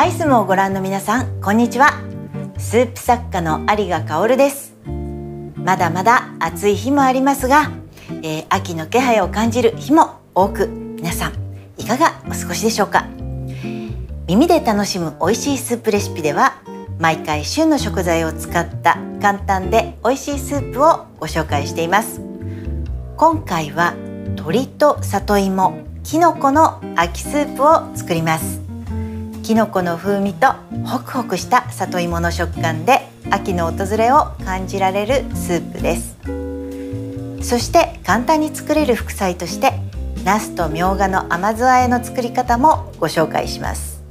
アイスムをご覧の皆さん、こんにちは。スープ作家の有賀薫です。まだまだ暑い日もありますが、秋の気配を感じる日も多く、皆さんいかがお過ごしでしょうか。耳で楽しむ美味しいスープレシピでは、毎回旬の食材を使った簡単で美味しいスープをご紹介しています。今回は鶏と里芋、きのこの秋スープを作ります。きのこの風味とホクホクした里芋の食感で、秋の訪れを感じられるスープです。そして簡単に作れる副菜として、ナスとみょうがの甘酢和えの作り方もご紹介します。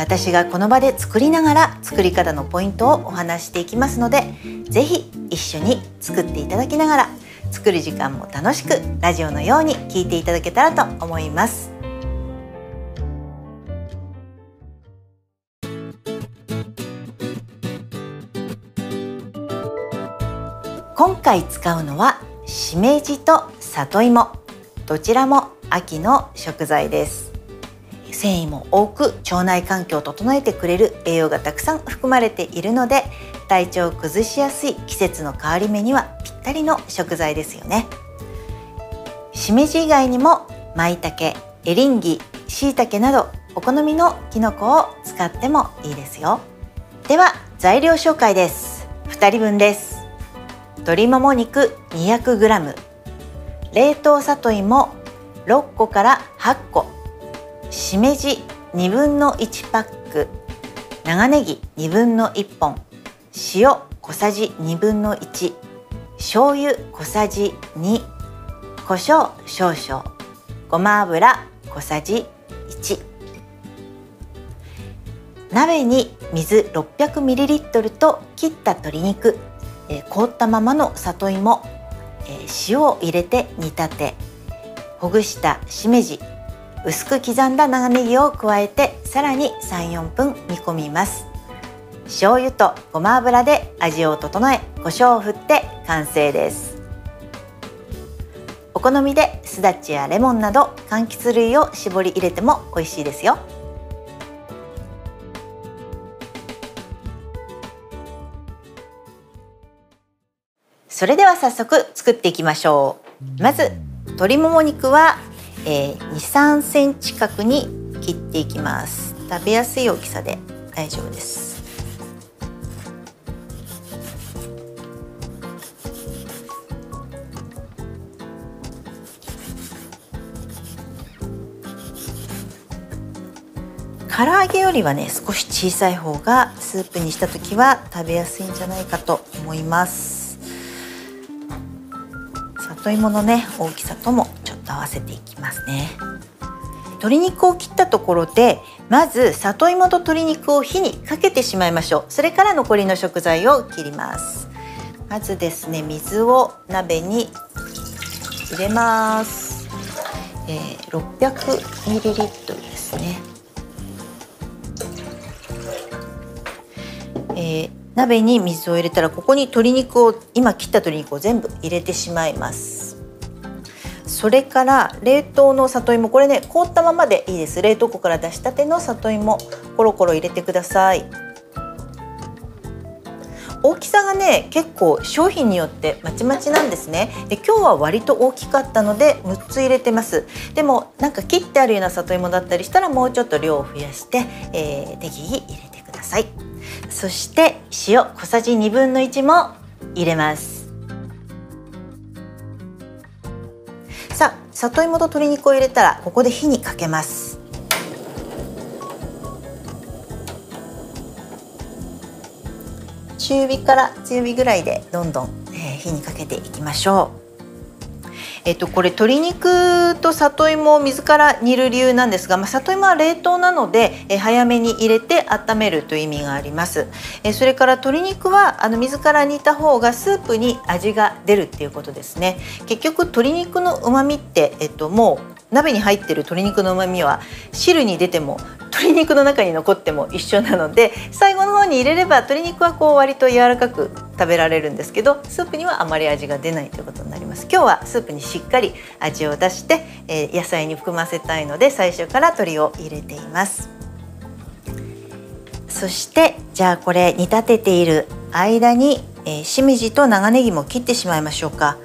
私がこの場で作りながら、作り方のポイントをお話していきますので、ぜひ一緒に作っていただきながら、作る時間も楽しくラジオのように聞いていただけたらと思います。今回使うのはしめじと里芋、どちらも秋の食材です。繊維も多く、腸内環境を整えてくれる栄養がたくさん含まれているので、体調を崩しやすい季節の変わり目にはぴったりの食材ですよね。しめじ以外にも舞茸、エリンギ、しいたけなど、お好みのきのこを使ってもいいですよ。では材料紹介です。2人分です。鶏もも肉 200g、 冷凍里芋6個から8個、しめじ2分の1パック、長ネギ2分の1本、塩小さじ2分の1、醤油小さじ2、胡椒少々、ごま油小さじ1。鍋に水 600ml と切った鶏肉、凍ったままの里芋、塩を入れて煮立て、ほぐしたしめじ、薄く刻んだ長ネギを加えて、さらに 3,4 分煮込みます。醤油とごま油で味を整え、胡椒を振って完成です。お好みでスダチやレモンなど柑橘類を絞り入れても美味しいですよ。それでは早速作っていきましょう。まず鶏もも肉は、2、3センチ角に切っていきます。食べやすい大きさで大丈夫です。唐揚げよりはね、少し小さい方がスープにした時は食べやすいんじゃないかと思います。里芋のね、大きさともちょっと合わせていきますね。鶏肉を切ったところで、まず里芋と鶏肉を火にかけてしまいましょう。それから残りの食材を切ります。まずですね、水を鍋に入れます。600ml ですね。鍋に水を入れたら、ここに鶏肉を、今切った鶏肉を全部入れてしまいます。それから冷凍の里芋、これね、凍ったままでいいです。冷凍庫から出したての里芋、コロコロ入れてください。大きさがね、結構商品によってまちまちなんですね。で、今日は割と大きかったので6つ入れてます。でもなんか切ってあるような里芋だったりしたら、もうちょっと量を増やして、適宜入れてください。そして塩小さじ2分の1も入れます。さあ、里芋と鶏肉を入れたら、ここで火にかけます。中火から強火ぐらいでどんどん火にかけていきましょう。これ鶏肉と里芋を水から煮る理由なんですが、里芋は冷凍なので、早めに入れて温めるという意味があります。それから鶏肉は水から煮た方がスープに味が出るっていうことですね。結局鶏肉のうまみって、もう鍋に入ってる鶏肉のうまみは汁に出ても鶏肉の中に残っても一緒なので、最後の方に入れれば鶏肉はこう割と柔らかく食べられるんですけど、スープにはあまり味が出ないということになります。今日はスープにしっかり味を出して、野菜に含ませたいので、最初から鶏を入れています。そしてじゃあこれ煮立てている間に、しめじと長ネギも切ってしまいましょうか。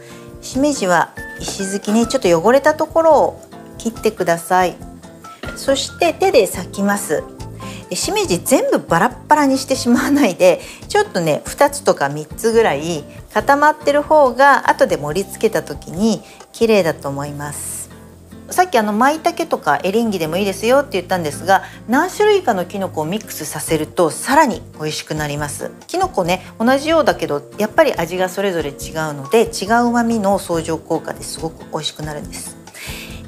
しめじは石突きね、ちょっと汚れたところを切ってください。そして手で裂きます。しめじ全部バラッバラにしてしまわないで、ちょっとね2つとか3つぐらい固まってる方が後で盛り付けた時に綺麗だと思います。さっき舞茸とかエリンギでもいいですよって言ったんですが、何種類かのきのこをミックスさせるとさらに美味しくなります。きのこね、同じようだけどやっぱり味がそれぞれ違うので、違う旨味の相乗効果ですごく美味しくなるんです。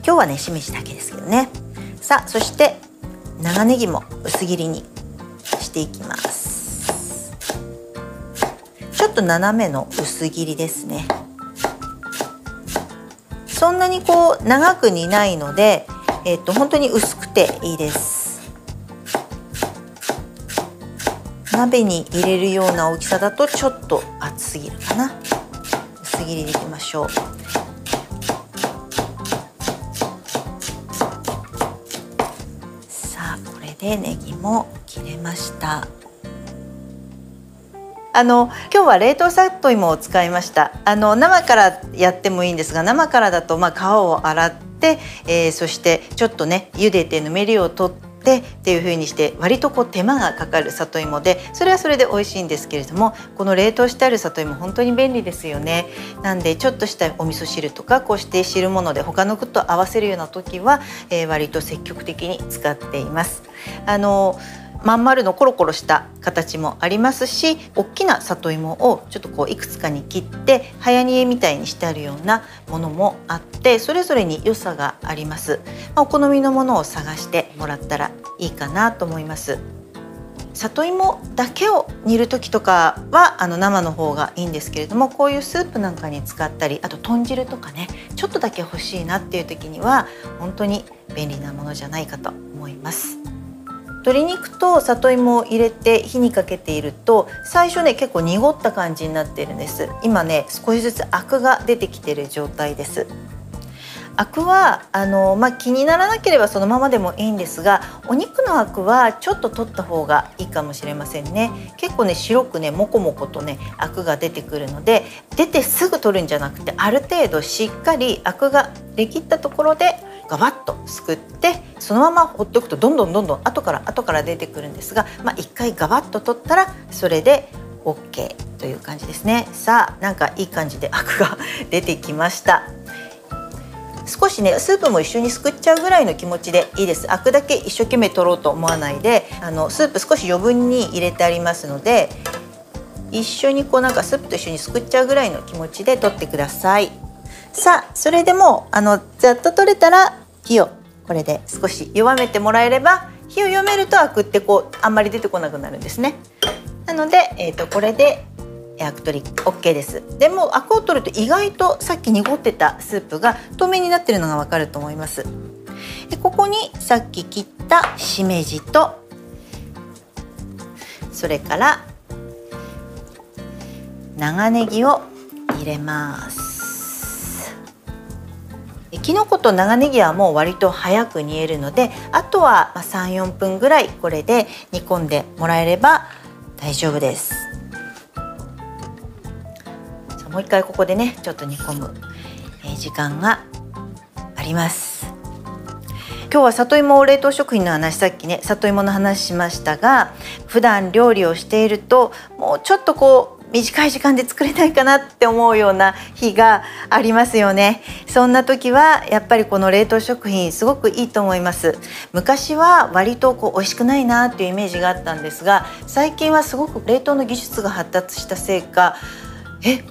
今日はねしめじだけですけどね。さあ、そして長ネギも薄切りにしていきます。ちょっと斜めの薄切りですね。そんなにこう長く煮ないので、本当に薄くていいです。鍋に入れるような大きさだとちょっと厚すぎるかな。薄切りでいきましょう。ネギも切れました。今日は冷凍里芋を使いました。生からやってもいいんですが、生からだと皮を洗って、そしてちょっとね茹でてぬめりを取ってっていう風にして、割とこう手間がかかる里芋で、それはそれで美味しいんですけれども、この冷凍してある里芋本当に便利ですよね。なんでちょっとしたお味噌汁とか、こうして汁物で他の具と合わせるような時は、割と積極的に使っています。まん丸のコロコロした形もありますし、大きな里芋をちょっとこういくつかに切って早煮えみたいにしてあるようなものもあって、それぞれに良さがあります。お好みのものを探してもらったらいいかなと思います。里芋だけを煮る時とかは生の方がいいんですけれども、こういうスープなんかに使ったり、あと豚汁とかね、ちょっとだけ欲しいなっていう時には本当に便利なものじゃないかと思います。鶏肉と里芋を入れて火にかけていると、最初ね結構濁った感じになっているんです。今ね少しずつアクが出てきている状態です。アクは気にならなければそのままでもいいんですが、お肉のアクはちょっと取った方がいいかもしれませんね。結構ね白くねモコモコとねアクが出てくるので、出てすぐ取るんじゃなくて、ある程度しっかりアクができたところでガバッとすくって、そのまま放っておくとどんどん後から出てくるんですが、1回ガバッと取ったらそれで OK という感じですね。さあ、なんかいい感じでアクが出てきました。少しねスープも一緒にすくっちゃうぐらいの気持ちでいいです。アクだけ一生懸命取ろうと思わないで、スープ少し余分に入れてありますので、一緒にこうなんかスープと一緒にすくっちゃうぐらいの気持ちで取ってください。さあ、それでもざっと取れたら火をこれで少し弱めてもらえれば、火を弱めるとアクってこうあんまり出てこなくなるんですね。なので、これでアク取り OK です。でもアクを取ると意外とさっき濁ってたスープが透明になってるのがわかると思います。でここにさっき切ったしめじと、それから長ネギを入れます。きのこと長ネギはもう割と早く煮えるので、あとは 3,4 分ぐらいこれで煮込んでもらえれば大丈夫です。もう一回ここでねちょっと煮込む時間があります。今日は里芋を冷凍食品の話、さっきね里芋の話しましたが、普段料理をしているともうちょっとこう短い時間で作れないかなって思うような日がありますよね。そんな時はやっぱりこの冷凍食品すごくいいと思います。昔は割とこう美味しくないなっていうイメージがあったんですが、最近はすごく冷凍の技術が発達したせいか、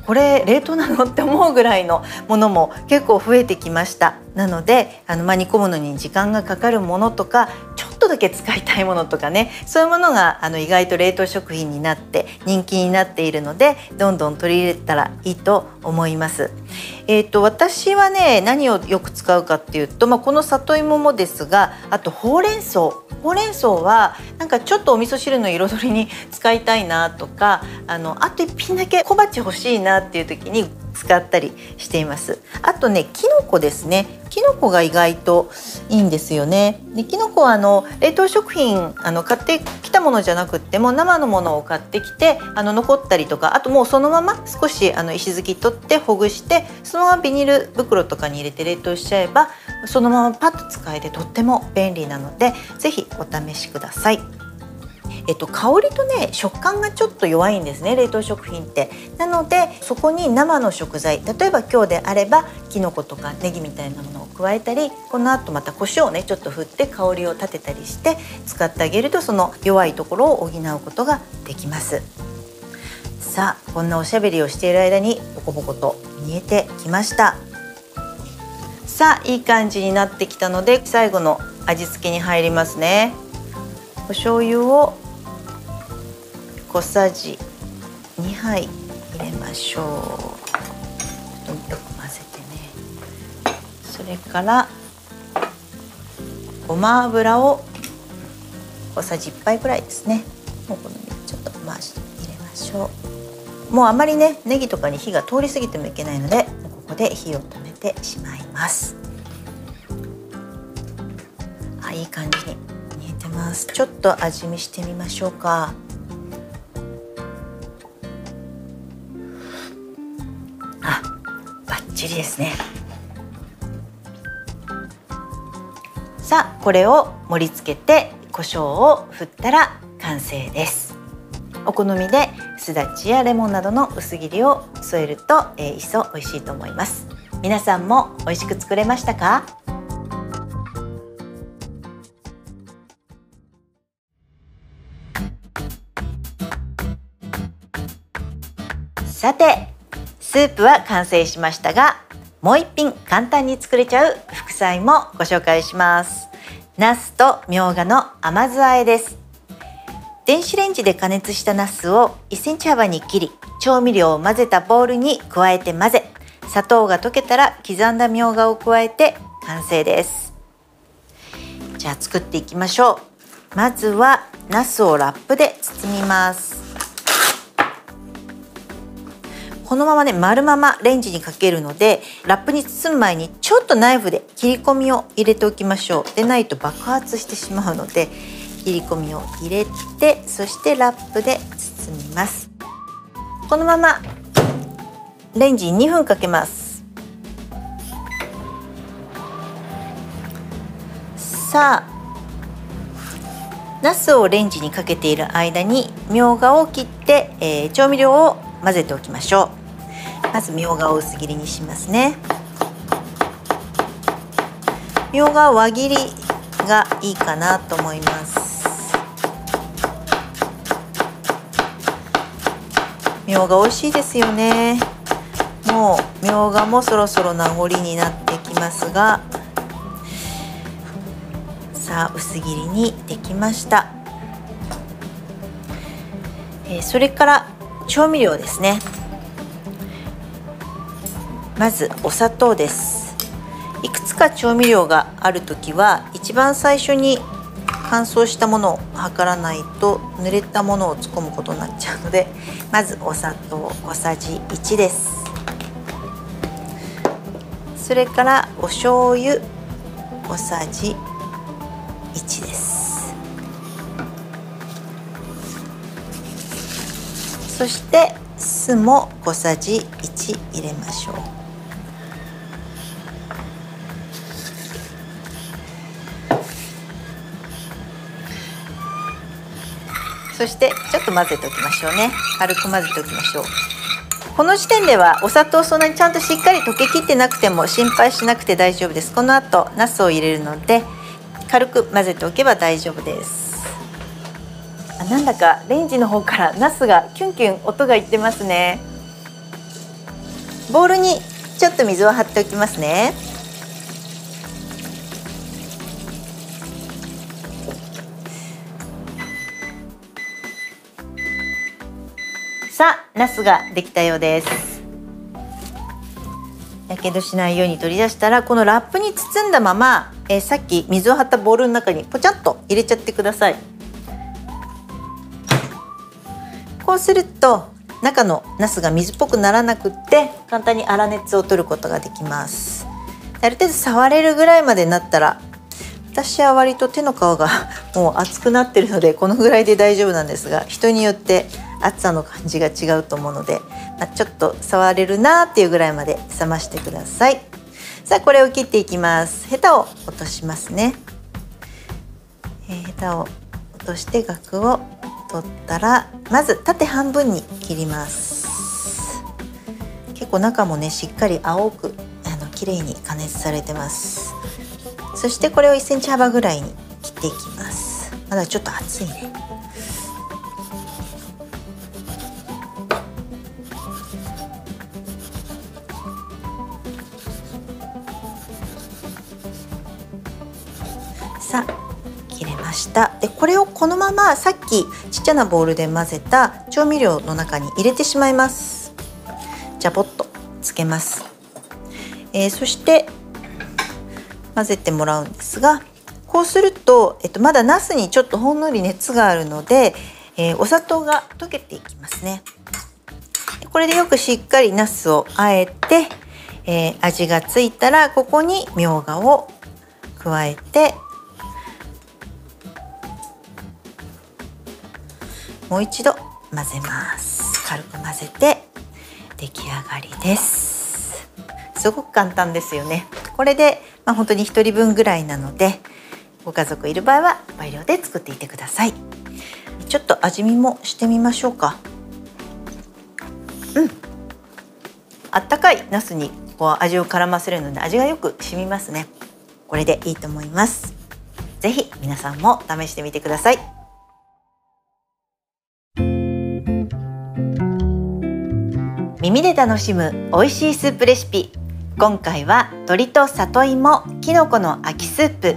これ冷凍なのって思うぐらいのものも結構増えてきました。なので煮込むのに時間がかかるものとか、ちょっとだけ使いたいものとかね、そういうものが意外と冷凍食品になって人気になっているので、どんどん取り入れたらいいと思います。私はね、何をよく使うかっていうと、この里芋もですが、あとほうれん草はなんかちょっとお味噌汁の彩りに使いたいなとか、あと一品だけ小鉢欲しいなっていう時に使ったりしています。あとね、きのこですね。きのこが意外といいんですよね。で、きのこは冷凍食品買ってきたものじゃなくっても生のものを買ってきて残ったりとか、あともうそのまま少し石づき取ってほぐしてそのままビニール袋とかに入れて冷凍しちゃえばそのままパッと使えてとっても便利なので、是非お試しください。香りとね、食感がちょっと弱いんですね、冷凍食品って。なのでそこに生の食材、例えば今日であればきのことかネギみたいなものを加えたり、このあとまた胡椒をねちょっと振って香りを立てたりして使ってあげると、その弱いところを補うことができます。さあ、こんなおしゃべりをしている間にボコボコと煮えてきました。さあ、いい感じになってきたので最後の味付けに入りますね。お醤油を小さじ2杯入れましょう。よく混ぜてね。それからごま油を小さじ1杯ぐらいですね。もうこのちょっと回して入れましょう。もうあまりね、ネギとかに火が通り過ぎてもいけないので、ここで火を止めてしまいます。あ、いい感じに煮えてます。ちょっと味見してみましょうか。ですね。さあ、これを盛り付けて胡椒を振ったら完成です。お好みですだちやレモンなどの薄切りを添えると、一層美味しいと思います。皆さんも美味しく作れましたか？さて、スープは完成しましたが、もう一品簡単に作れちゃう副菜もご紹介します。ナスとみょうがの甘酢和えです。電子レンジで加熱したナスを1センチ幅に切り、調味料を混ぜたボウルに加えて混ぜ、砂糖が溶けたら刻んだみょうがを加えて完成です。じゃあ作っていきましょう。まずはナスをラップで包みます。このままね、丸ままレンジにかけるので、ラップに包む前にちょっとナイフで切り込みを入れておきましょう。でないと爆発してしまうので、切り込みを入れて、そしてラップで包みます。このままレンジに2分かけます。さあ、ナスをレンジにかけている間にみょうがを切って、調味料を混ぜておきましょう。まずみょうがを薄切りにしますね。みょうがは輪切りがいいかなと思います。みょうが美味しいですよね。もうみょうがもそろそろ名残になってきますが、さあ薄切りにできました。それから調味料ですね。まずお砂糖です。いくつか調味料があるときは一番最初に乾燥したものを量らないと濡れたものを突っ込むことになっちゃうので、まずお砂糖小さじ1です。それからお醤油小さじ1です。そして酢も小さじ1入れましょう。そしてちょっと混ぜておきましょうね。軽く混ぜておきましょう。この時点ではお砂糖そんなにちゃんとしっかり溶けきってなくても心配しなくて大丈夫です。この後ナスを入れるので軽く混ぜておけば大丈夫です。なんだかレンジの方からナスがキュンキュン音がいってますね。ボウルにちょっと水を張っておきますね。さあ、ナスができたようです。焼火傷しないように取り出したら、このラップに包んだまま、さっき水を張ったボウルの中にポチャッと入れちゃってください。こうすると中のナスが水っぽくならなくって簡単に粗熱を取ることができます。ある程度触れるぐらいまでなったら、私は割と手の皮がもう熱くなってるのでこのぐらいで大丈夫なんですが、人によって熱さの感じが違うと思うので、ちょっと触れるなっていうぐらいまで冷ましてください。さあ、これを切っていきます。ヘタを落としますね。ヘタを落としてガクを取ったら、まず縦半分に切ります。結構中もね、しっかり青く綺麗に加熱されてます。そしてこれを 1cm 幅ぐらいに切っていきます。まだちょっと熱いね。さあ、切れました。で、これをこのままさっきちっちゃなボウルで混ぜた調味料の中に入れてしまいます。ジャボッとつけます。そして混ぜてもらうんですが、こうすると、まだなすにちょっとほんのり熱があるので、お砂糖が溶けていきますね。これでよくしっかりなすをあえて、味がついたらここにみょうがを加えて、もう一度混ぜます。軽く混ぜて出来上がりです。すごく簡単ですよね。これで、本当に1人分ぐらいなので、ご家族いる場合は倍量で作っていてください。ちょっと味見もしてみましょうか。あったかいナスにこう味を絡ませるので味がよく染みますね。これでいいと思います。ぜひ皆さんも試してみてください。耳で楽しむ美味しいスープレシピ。今回は鶏と里芋、きのこの秋スープ、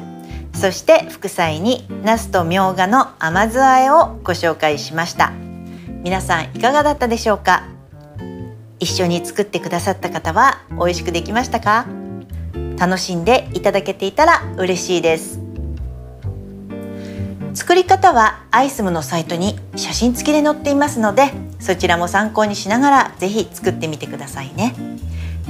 そして副菜になすとみょうがの甘酢あえをご紹介しました。皆さんいかがだったでしょうか。一緒に作ってくださった方は美味しくできましたか。楽しんでいただけていたら嬉しいです。作り方はアイスムのサイトに写真付きで載っていますので、そちらも参考にしながらぜひ作ってみてくださいね。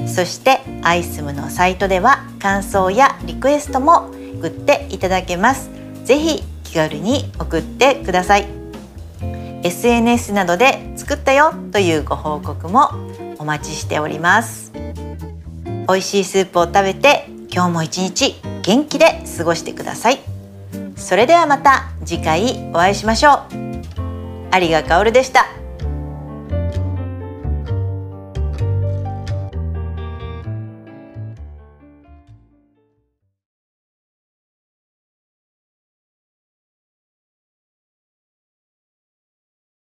そしてアイスムのサイトでは感想やリクエストも送っていただけます。ぜひ気軽に送ってください。 SNS などで作ったよというご報告もお待ちしております。美味しいスープを食べて今日も一日元気で過ごしてください。それではまた次回お会いしましょう。有賀薫でした。